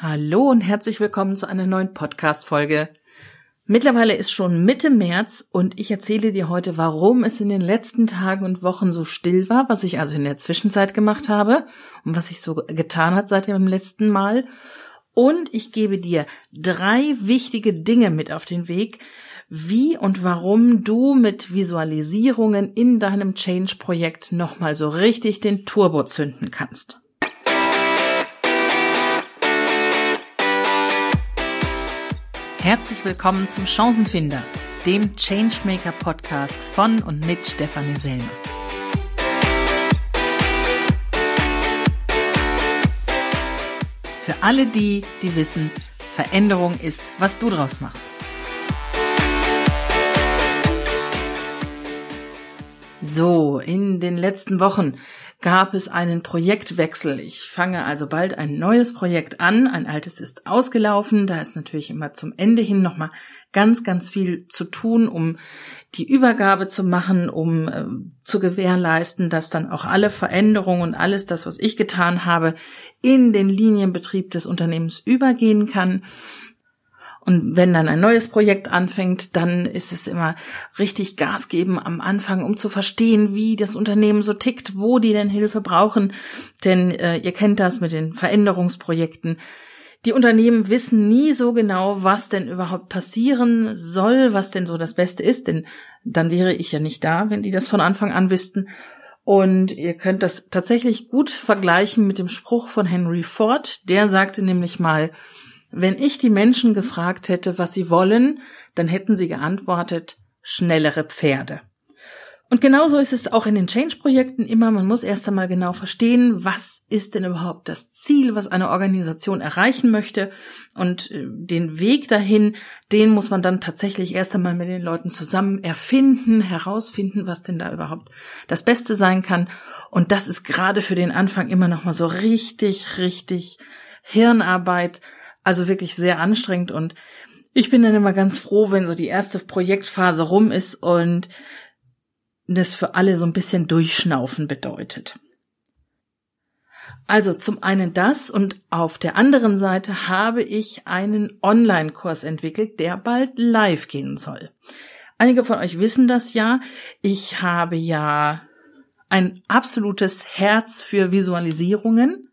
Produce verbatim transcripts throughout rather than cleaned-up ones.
Hallo und herzlich willkommen zu einer neuen Podcast-Folge. Mittlerweile ist schon Mitte März und ich erzähle dir heute, warum es in den letzten Tagen und Wochen so still war, was ich also in der Zwischenzeit gemacht habe und was ich so getan hat seit dem letzten Mal. Und ich gebe dir drei wichtige Dinge mit auf den Weg, wie und warum du mit Visualisierungen in deinem Change-Projekt nochmal so richtig den Turbo zünden kannst. Herzlich willkommen zum Chancenfinder, dem Changemaker-Podcast von und mit Stefanie Selmer. Für alle die, die wissen, Veränderung ist, was du draus machst. So, in den letzten Wochen gab es einen Projektwechsel. Ich fange also bald ein neues Projekt an. Ein altes ist ausgelaufen. Da ist natürlich immer zum Ende hin nochmal ganz, ganz viel zu tun, um die Übergabe zu machen, um äh, zu gewährleisten, dass dann auch alle Veränderungen und alles das, was ich getan habe, in den Linienbetrieb des Unternehmens übergehen kann. Und wenn dann ein neues Projekt anfängt, dann ist es immer richtig Gas geben am Anfang, um zu verstehen, wie das Unternehmen so tickt, wo die denn Hilfe brauchen. Denn äh, ihr kennt das mit den Veränderungsprojekten. Die Unternehmen wissen nie so genau, was denn überhaupt passieren soll, was denn so das Beste ist. Denn dann wäre ich ja nicht da, wenn die das von Anfang an wüssten. Und ihr könnt das tatsächlich gut vergleichen mit dem Spruch von Henry Ford. Der sagte nämlich mal: Wenn ich die Menschen gefragt hätte, was sie wollen, dann hätten sie geantwortet, schnellere Pferde. Und genauso ist es auch in den Change-Projekten immer. Man muss erst einmal genau verstehen, was ist denn überhaupt das Ziel, was eine Organisation erreichen möchte. Und den Weg dahin, den muss man dann tatsächlich erst einmal mit den Leuten zusammen erfinden, herausfinden, was denn da überhaupt das Beste sein kann. Und das ist gerade für den Anfang immer nochmal so richtig, richtig Hirnarbeit. Also wirklich sehr anstrengend, und ich bin dann immer ganz froh, wenn so die erste Projektphase rum ist und das für alle so ein bisschen durchschnaufen bedeutet. Also zum einen das, und auf der anderen Seite habe ich einen Online-Kurs entwickelt, der bald live gehen soll. Einige von euch wissen das ja. Ich habe ja ein absolutes Herz für Visualisierungen.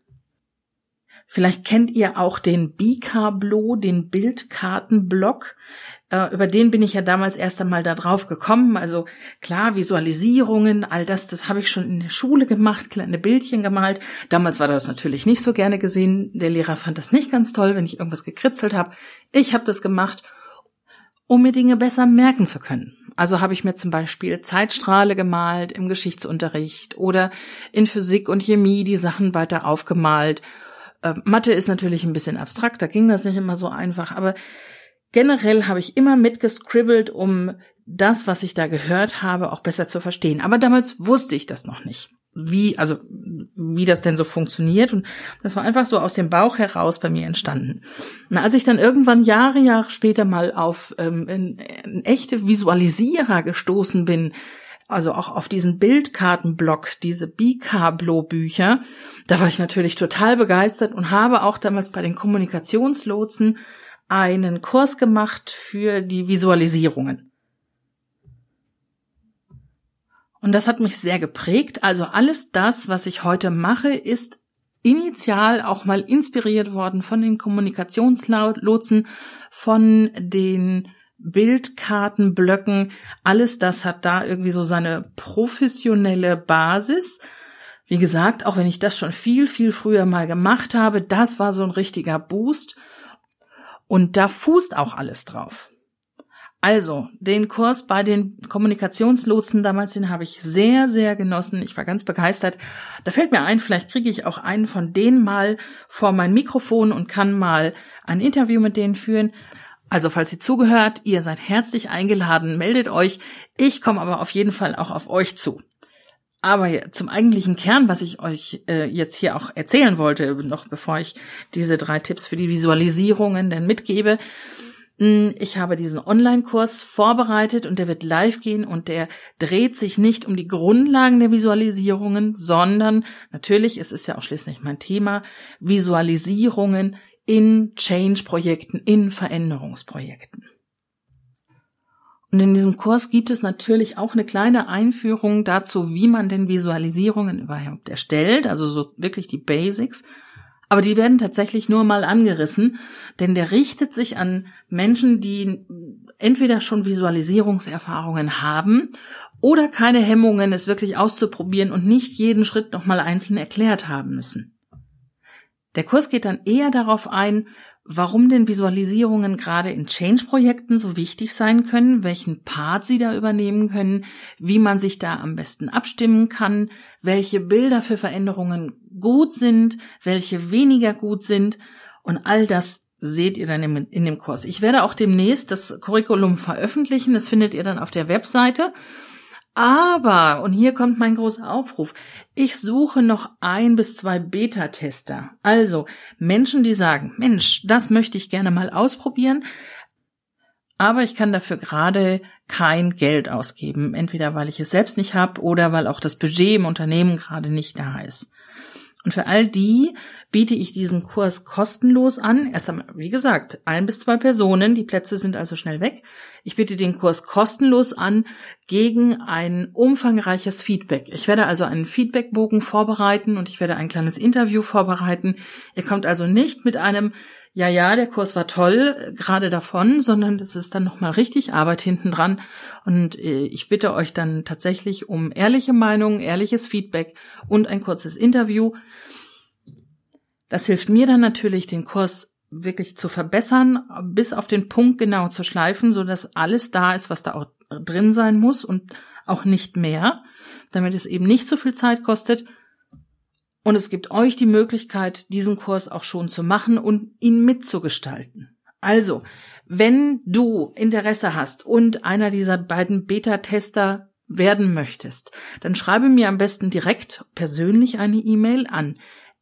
Vielleicht kennt ihr auch den Bikablo, den Bildkartenblock. Äh, über den bin ich ja damals erst einmal da drauf gekommen. Also klar, Visualisierungen, all das, das habe ich schon in der Schule gemacht, kleine Bildchen gemalt. Damals war das natürlich nicht so gerne gesehen. Der Lehrer fand das nicht ganz toll, wenn ich irgendwas gekritzelt habe. Ich habe das gemacht, um mir Dinge besser merken zu können. Also habe ich mir zum Beispiel Zeitstrahle gemalt im Geschichtsunterricht oder in Physik und Chemie die Sachen weiter aufgemalt. Mathe ist natürlich ein bisschen abstrakt, da ging das nicht immer so einfach, aber generell habe ich immer mitgescribbelt, um das, was ich da gehört habe, auch besser zu verstehen. Aber damals wusste ich das noch nicht, wie, also, wie das denn so funktioniert, und das war einfach so aus dem Bauch heraus bei mir entstanden. Na, als ich dann irgendwann Jahre, Jahre später mal auf ähm, in, in echte Visualisierer gestoßen bin, also auch auf diesen Bildkartenblock, diese Bikablo-Bücher, da war ich natürlich total begeistert und habe auch damals bei den Kommunikationslotsen einen Kurs gemacht für die Visualisierungen. Und das hat mich sehr geprägt. Also alles das, was ich heute mache, ist initial auch mal inspiriert worden von den Kommunikationslotsen, von den Bildkartenblöcken, alles das hat da irgendwie so seine professionelle Basis. Wie gesagt, auch wenn ich das schon viel, viel früher mal gemacht habe, das war so ein richtiger Boost, und da fußt auch alles drauf. Also, den Kurs bei den Kommunikationslotsen damals, den habe ich sehr, sehr genossen. Ich war ganz begeistert. Da fällt mir ein, vielleicht kriege ich auch einen von denen mal vor mein Mikrofon und kann mal ein Interview mit denen führen. Also falls ihr zugehört, ihr seid herzlich eingeladen, meldet euch. Ich komme aber auf jeden Fall auch auf euch zu. Aber zum eigentlichen Kern, was ich euch äh, jetzt hier auch erzählen wollte, noch bevor ich diese drei Tipps für die Visualisierungen dann mitgebe: Ich habe diesen Online-Kurs vorbereitet und der wird live gehen, und der dreht sich nicht um die Grundlagen der Visualisierungen, sondern natürlich, es ist ja auch schließlich mein Thema, Visualisierungen in Change-Projekten, in Veränderungsprojekten. Und in diesem Kurs gibt es natürlich auch eine kleine Einführung dazu, wie man denn Visualisierungen überhaupt erstellt, also so wirklich die Basics. Aber die werden tatsächlich nur mal angerissen, denn der richtet sich an Menschen, die entweder schon Visualisierungserfahrungen haben oder keine Hemmungen, es wirklich auszuprobieren und nicht jeden Schritt nochmal einzeln erklärt haben müssen. Der Kurs geht dann eher darauf ein, warum denn Visualisierungen gerade in Change-Projekten so wichtig sein können, welchen Part sie da übernehmen können, wie man sich da am besten abstimmen kann, welche Bilder für Veränderungen gut sind, welche weniger gut sind, und all das seht ihr dann in dem Kurs. Ich werde auch demnächst das Curriculum veröffentlichen, das findet ihr dann auf der Webseite. Aber, und hier kommt mein großer Aufruf, ich suche noch ein bis zwei Beta-Tester. Also Menschen, die sagen, Mensch, das möchte ich gerne mal ausprobieren, aber ich kann dafür gerade kein Geld ausgeben. Entweder weil ich es selbst nicht habe oder weil auch das Budget im Unternehmen gerade nicht da ist. Und für all die biete ich diesen Kurs kostenlos an. Erst einmal, wie gesagt, ein bis zwei Personen, die Plätze sind also schnell weg. Ich biete den Kurs kostenlos an gegen ein umfangreiches Feedback. Ich werde also einen Feedbackbogen vorbereiten und ich werde ein kleines Interview vorbereiten. Ihr kommt also nicht mit einem, ja, ja, der Kurs war toll, gerade davon, sondern es ist dann nochmal richtig Arbeit hinten dran. Und ich bitte euch dann tatsächlich um ehrliche Meinung, ehrliches Feedback und ein kurzes Interview. Das hilft mir dann natürlich, den Kurs wirklich zu verbessern, bis auf den Punkt genau zu schleifen, sodass alles da ist, was da auch drin sein muss und auch nicht mehr, damit es eben nicht so viel Zeit kostet. Und es gibt euch die Möglichkeit, diesen Kurs auch schon zu machen und ihn mitzugestalten. Also, wenn du Interesse hast und einer dieser beiden Beta-Tester werden möchtest, dann schreibe mir am besten direkt persönlich eine E-Mail an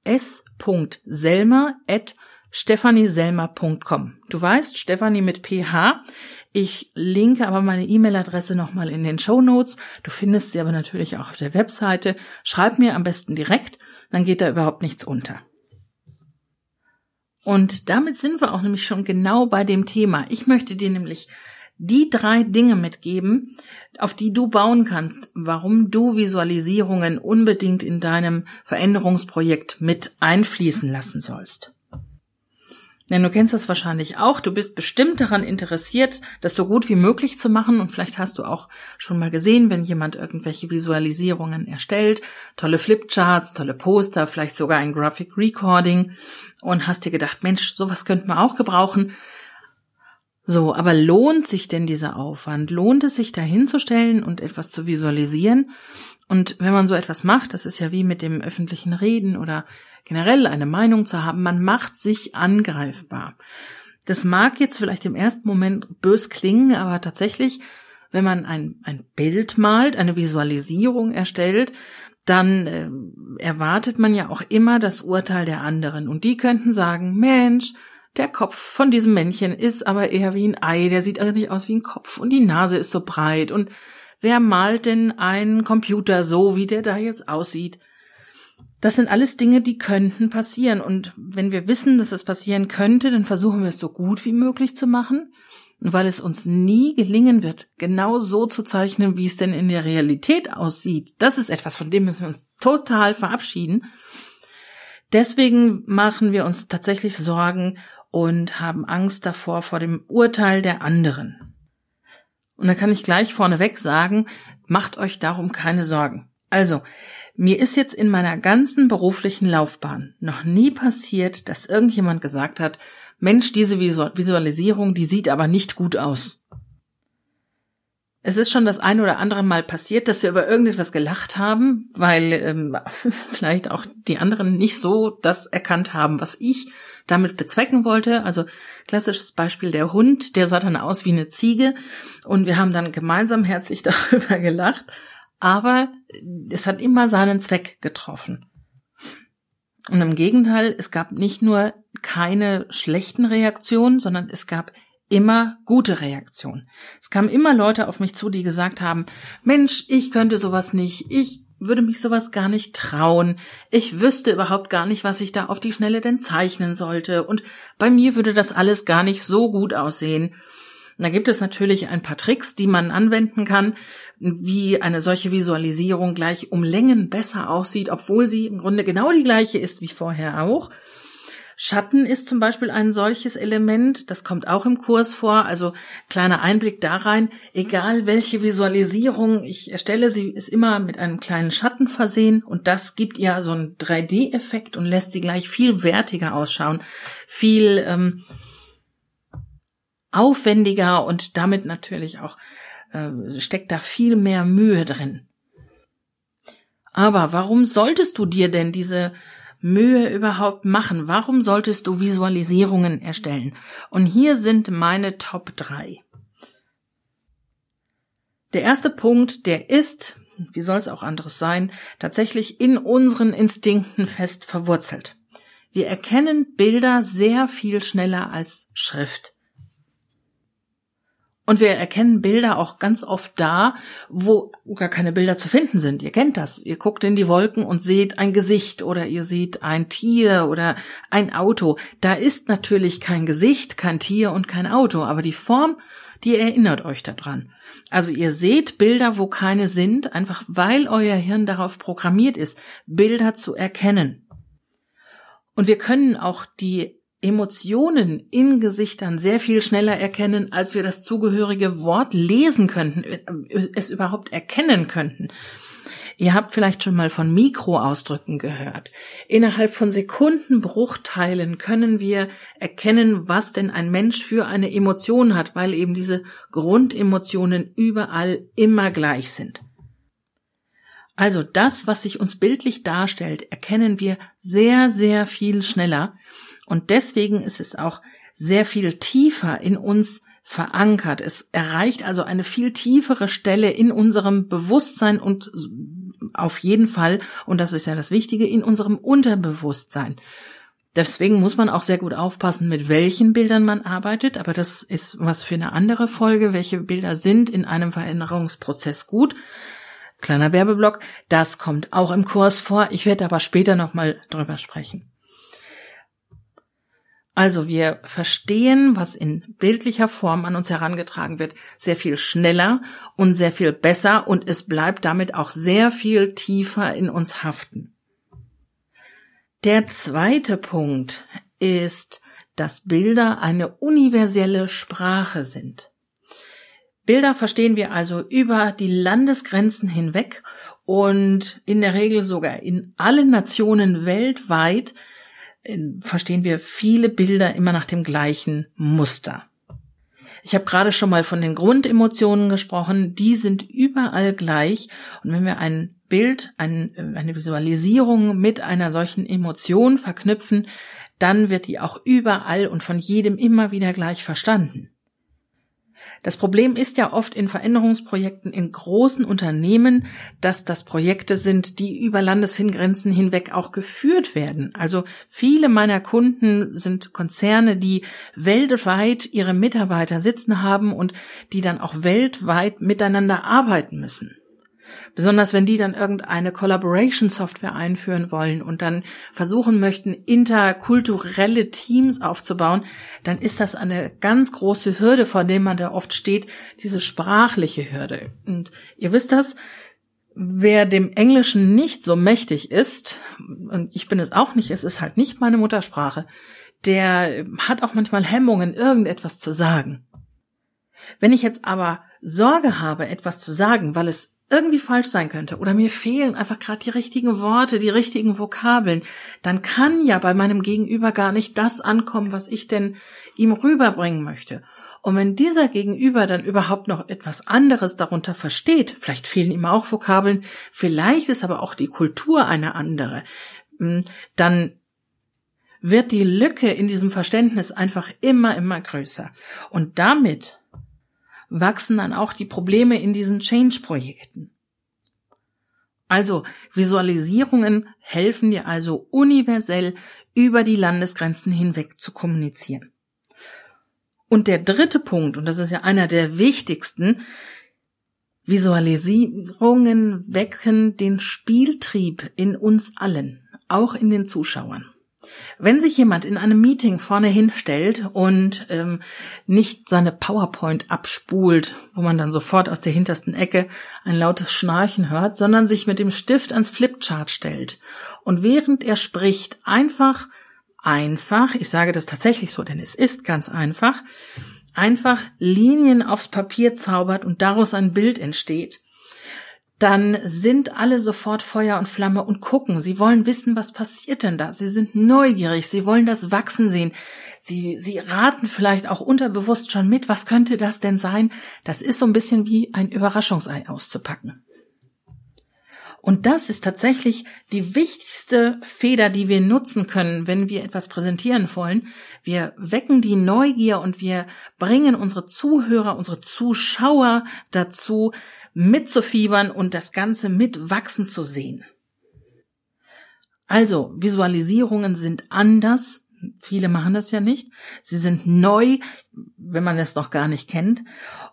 s punkt selmer at stephanieselmer punkt com. Du weißt, Stefanie mit P H. Ich linke aber meine E-Mail-Adresse nochmal in den Shownotes. Du findest sie aber natürlich auch auf der Webseite. Schreib mir am besten direkt, dann geht da überhaupt nichts unter. Und damit sind wir auch nämlich schon genau bei dem Thema. Ich möchte dir nämlich die drei Dinge mitgeben, auf die du bauen kannst, warum du Visualisierungen unbedingt in deinem Veränderungsprojekt mit einfließen lassen sollst. Denn du kennst das wahrscheinlich auch, du bist bestimmt daran interessiert, das so gut wie möglich zu machen, und vielleicht hast du auch schon mal gesehen, wenn jemand irgendwelche Visualisierungen erstellt, tolle Flipcharts, tolle Poster, vielleicht sogar ein Graphic Recording, und hast dir gedacht, Mensch, sowas könnten wir auch gebrauchen. So, aber lohnt sich denn dieser Aufwand? Lohnt es sich, da hinzustellen und etwas zu visualisieren? Und wenn man so etwas macht, das ist ja wie mit dem öffentlichen Reden oder generell eine Meinung zu haben, man macht sich angreifbar. Das mag jetzt vielleicht im ersten Moment bös klingen, aber tatsächlich, wenn man ein, ein Bild malt, eine Visualisierung erstellt, dann äh, erwartet man ja auch immer das Urteil der anderen. Und die könnten sagen, Mensch, der Kopf von diesem Männchen ist aber eher wie ein Ei, der sieht eigentlich aus wie ein Kopf und die Nase ist so breit. Und wer malt denn einen Computer so, wie der da jetzt aussieht? Das sind alles Dinge, die könnten passieren. Und wenn wir wissen, dass es passieren könnte, dann versuchen wir es so gut wie möglich zu machen. Und weil es uns nie gelingen wird, genau so zu zeichnen, wie es denn in der Realität aussieht, das ist etwas, von dem müssen wir uns total verabschieden. Deswegen machen wir uns tatsächlich Sorgen und haben Angst davor, vor dem Urteil der anderen. Und da kann ich gleich vorneweg sagen, macht euch darum keine Sorgen. Also, mir ist jetzt in meiner ganzen beruflichen Laufbahn noch nie passiert, dass irgendjemand gesagt hat, Mensch, diese Visualisierung, die sieht aber nicht gut aus. Es ist schon das ein oder andere Mal passiert, dass wir über irgendetwas gelacht haben, weil ähm, vielleicht auch die anderen nicht so das erkannt haben, was ich damit bezwecken wollte. Also klassisches Beispiel, der Hund, der sah dann aus wie eine Ziege und wir haben dann gemeinsam herzlich darüber gelacht. Aber es hat immer seinen Zweck getroffen. Und im Gegenteil, es gab nicht nur keine schlechten Reaktionen, sondern es gab immer gute Reaktionen. Es kamen immer Leute auf mich zu, die gesagt haben, Mensch, ich könnte sowas nicht, ich würde mich sowas gar nicht trauen. Ich wüsste überhaupt gar nicht, was ich da auf die Schnelle denn zeichnen sollte. Und bei mir würde das alles gar nicht so gut aussehen. Da gibt es natürlich ein paar Tricks, die man anwenden kann, wie eine solche Visualisierung gleich um Längen besser aussieht, obwohl sie im Grunde genau die gleiche ist wie vorher auch. Schatten ist zum Beispiel ein solches Element, das kommt auch im Kurs vor, also kleiner Einblick da rein, egal welche Visualisierung ich erstelle, sie ist immer mit einem kleinen Schatten versehen und das gibt ihr so einen drei D Effekt und lässt sie gleich viel wertiger ausschauen, viel ähm, aufwendiger und damit natürlich auch äh, steckt da viel mehr Mühe drin. Aber warum solltest du dir denn diese Mühe überhaupt machen? Warum solltest du Visualisierungen erstellen? Und hier sind meine Top drei. Der erste Punkt, der ist, wie soll es auch anderes sein, tatsächlich in unseren Instinkten fest verwurzelt. Wir erkennen Bilder sehr viel schneller als Schrift. Und wir erkennen Bilder auch ganz oft da, wo gar keine Bilder zu finden sind. Ihr kennt das. Ihr guckt in die Wolken und seht ein Gesicht oder ihr seht ein Tier oder ein Auto. Da ist natürlich kein Gesicht, kein Tier und kein Auto, aber die Form, die erinnert euch daran. Also ihr seht Bilder, wo keine sind, einfach weil euer Hirn darauf programmiert ist, Bilder zu erkennen. Und wir können auch die Emotionen in Gesichtern sehr viel schneller erkennen, als wir das zugehörige Wort lesen könnten, es überhaupt erkennen könnten. Ihr habt vielleicht schon mal von Mikroausdrücken gehört. Innerhalb von Sekundenbruchteilen können wir erkennen, was denn ein Mensch für eine Emotion hat, weil eben diese Grundemotionen überall immer gleich sind. Also das, was sich uns bildlich darstellt, erkennen wir sehr, sehr viel schneller. Und deswegen ist es auch sehr viel tiefer in uns verankert. Es erreicht also eine viel tiefere Stelle in unserem Bewusstsein und auf jeden Fall, und das ist ja das Wichtige, in unserem Unterbewusstsein. Deswegen muss man auch sehr gut aufpassen, mit welchen Bildern man arbeitet, aber das ist was für eine andere Folge. Welche Bilder sind in einem Veränderungsprozess gut? Kleiner Werbeblock, das kommt auch im Kurs vor. Ich werde aber später nochmal drüber sprechen. Also wir verstehen, was in bildlicher Form an uns herangetragen wird, sehr viel schneller und sehr viel besser und es bleibt damit auch sehr viel tiefer in uns haften. Der zweite Punkt ist, dass Bilder eine universelle Sprache sind. Bilder verstehen wir also über die Landesgrenzen hinweg und in der Regel sogar in allen Nationen weltweit verstehen wir viele Bilder immer nach dem gleichen Muster. Ich habe gerade schon mal von den Grundemotionen gesprochen, die sind überall gleich und wenn wir ein Bild, ein, eine Visualisierung mit einer solchen Emotion verknüpfen, dann wird die auch überall und von jedem immer wieder gleich verstanden. Das Problem ist ja oft in Veränderungsprojekten in großen Unternehmen, dass das Projekte sind, die über Landesgrenzen hinweg auch geführt werden. Also viele meiner Kunden sind Konzerne, die weltweit ihre Mitarbeiter sitzen haben und die dann auch weltweit miteinander arbeiten müssen. Besonders wenn die dann irgendeine Collaboration-Software einführen wollen und dann versuchen möchten, interkulturelle Teams aufzubauen, dann ist das eine ganz große Hürde, vor der man da oft steht, diese sprachliche Hürde. Und ihr wisst das, wer dem Englischen nicht so mächtig ist, und ich bin es auch nicht, es ist halt nicht meine Muttersprache, der hat auch manchmal Hemmungen, irgendetwas zu sagen. Wenn ich jetzt aber Sorge habe, etwas zu sagen, weil es irgendwie falsch sein könnte oder mir fehlen einfach gerade die richtigen Worte, die richtigen Vokabeln, dann kann ja bei meinem Gegenüber gar nicht das ankommen, was ich denn ihm rüberbringen möchte. Und wenn dieser Gegenüber dann überhaupt noch etwas anderes darunter versteht, vielleicht fehlen ihm auch Vokabeln, vielleicht ist aber auch die Kultur eine andere, dann wird die Lücke in diesem Verständnis einfach immer, immer größer. Und damit wachsen dann auch die Probleme in diesen Change-Projekten. Also Visualisierungen helfen dir also universell über die Landesgrenzen hinweg zu kommunizieren. Und der dritte Punkt, und das ist ja einer der wichtigsten, Visualisierungen wecken den Spieltrieb in uns allen, auch in den Zuschauern. Wenn sich jemand in einem Meeting vorne hinstellt und ähm, nicht seine PowerPoint abspult, wo man dann sofort aus der hintersten Ecke ein lautes Schnarchen hört, sondern sich mit dem Stift ans Flipchart stellt und während er spricht einfach, einfach, ich sage das tatsächlich so, denn es ist ganz einfach, einfach Linien aufs Papier zaubert und daraus ein Bild entsteht, dann sind alle sofort Feuer und Flamme und gucken. Sie wollen wissen, was passiert denn da? Sie sind neugierig, sie wollen das wachsen sehen. Sie, sie raten vielleicht auch unterbewusst schon mit, was könnte das denn sein? Das ist so ein bisschen wie ein Überraschungsei auszupacken. Und das ist tatsächlich die wichtigste Feder, die wir nutzen können, wenn wir etwas präsentieren wollen. Wir wecken die Neugier und wir bringen unsere Zuhörer, unsere Zuschauer dazu, mitzufiebern und das Ganze mitwachsen zu sehen. Also, Visualisierungen sind anders. Viele machen das ja nicht. Sie sind neu, wenn man es noch gar nicht kennt.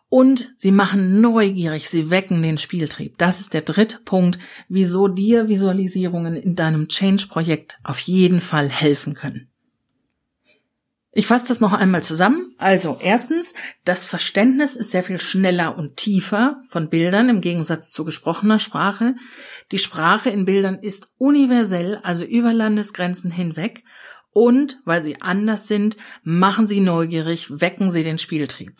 Und sie machen neugierig, sie wecken den Spieltrieb. Das ist der dritte Punkt, wieso dir Visualisierungen in deinem Change-Projekt auf jeden Fall helfen können. Ich fasse das noch einmal zusammen. Also erstens, das Verständnis ist sehr viel schneller und tiefer von Bildern im Gegensatz zu gesprochener Sprache. Die Sprache in Bildern ist universell, also über Landesgrenzen hinweg. Und weil sie anders sind, machen sie neugierig, wecken sie den Spieltrieb.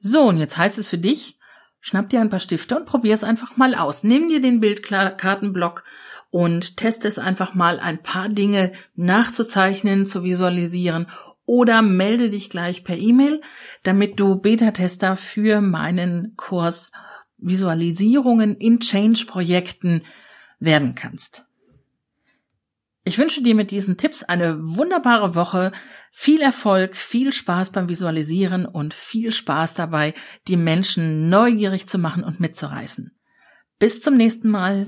So, und jetzt heißt es für dich, schnapp dir ein paar Stifte und probier es einfach mal aus. Nimm dir den Bildkartenblock und teste es einfach mal, ein paar Dinge nachzuzeichnen, zu visualisieren, oder melde dich gleich per E-Mail, damit du Beta-Tester für meinen Kurs Visualisierungen in Change-Projekten werden kannst. Ich wünsche dir mit diesen Tipps eine wunderbare Woche, viel Erfolg, viel Spaß beim Visualisieren und viel Spaß dabei, die Menschen neugierig zu machen und mitzureißen. Bis zum nächsten Mal.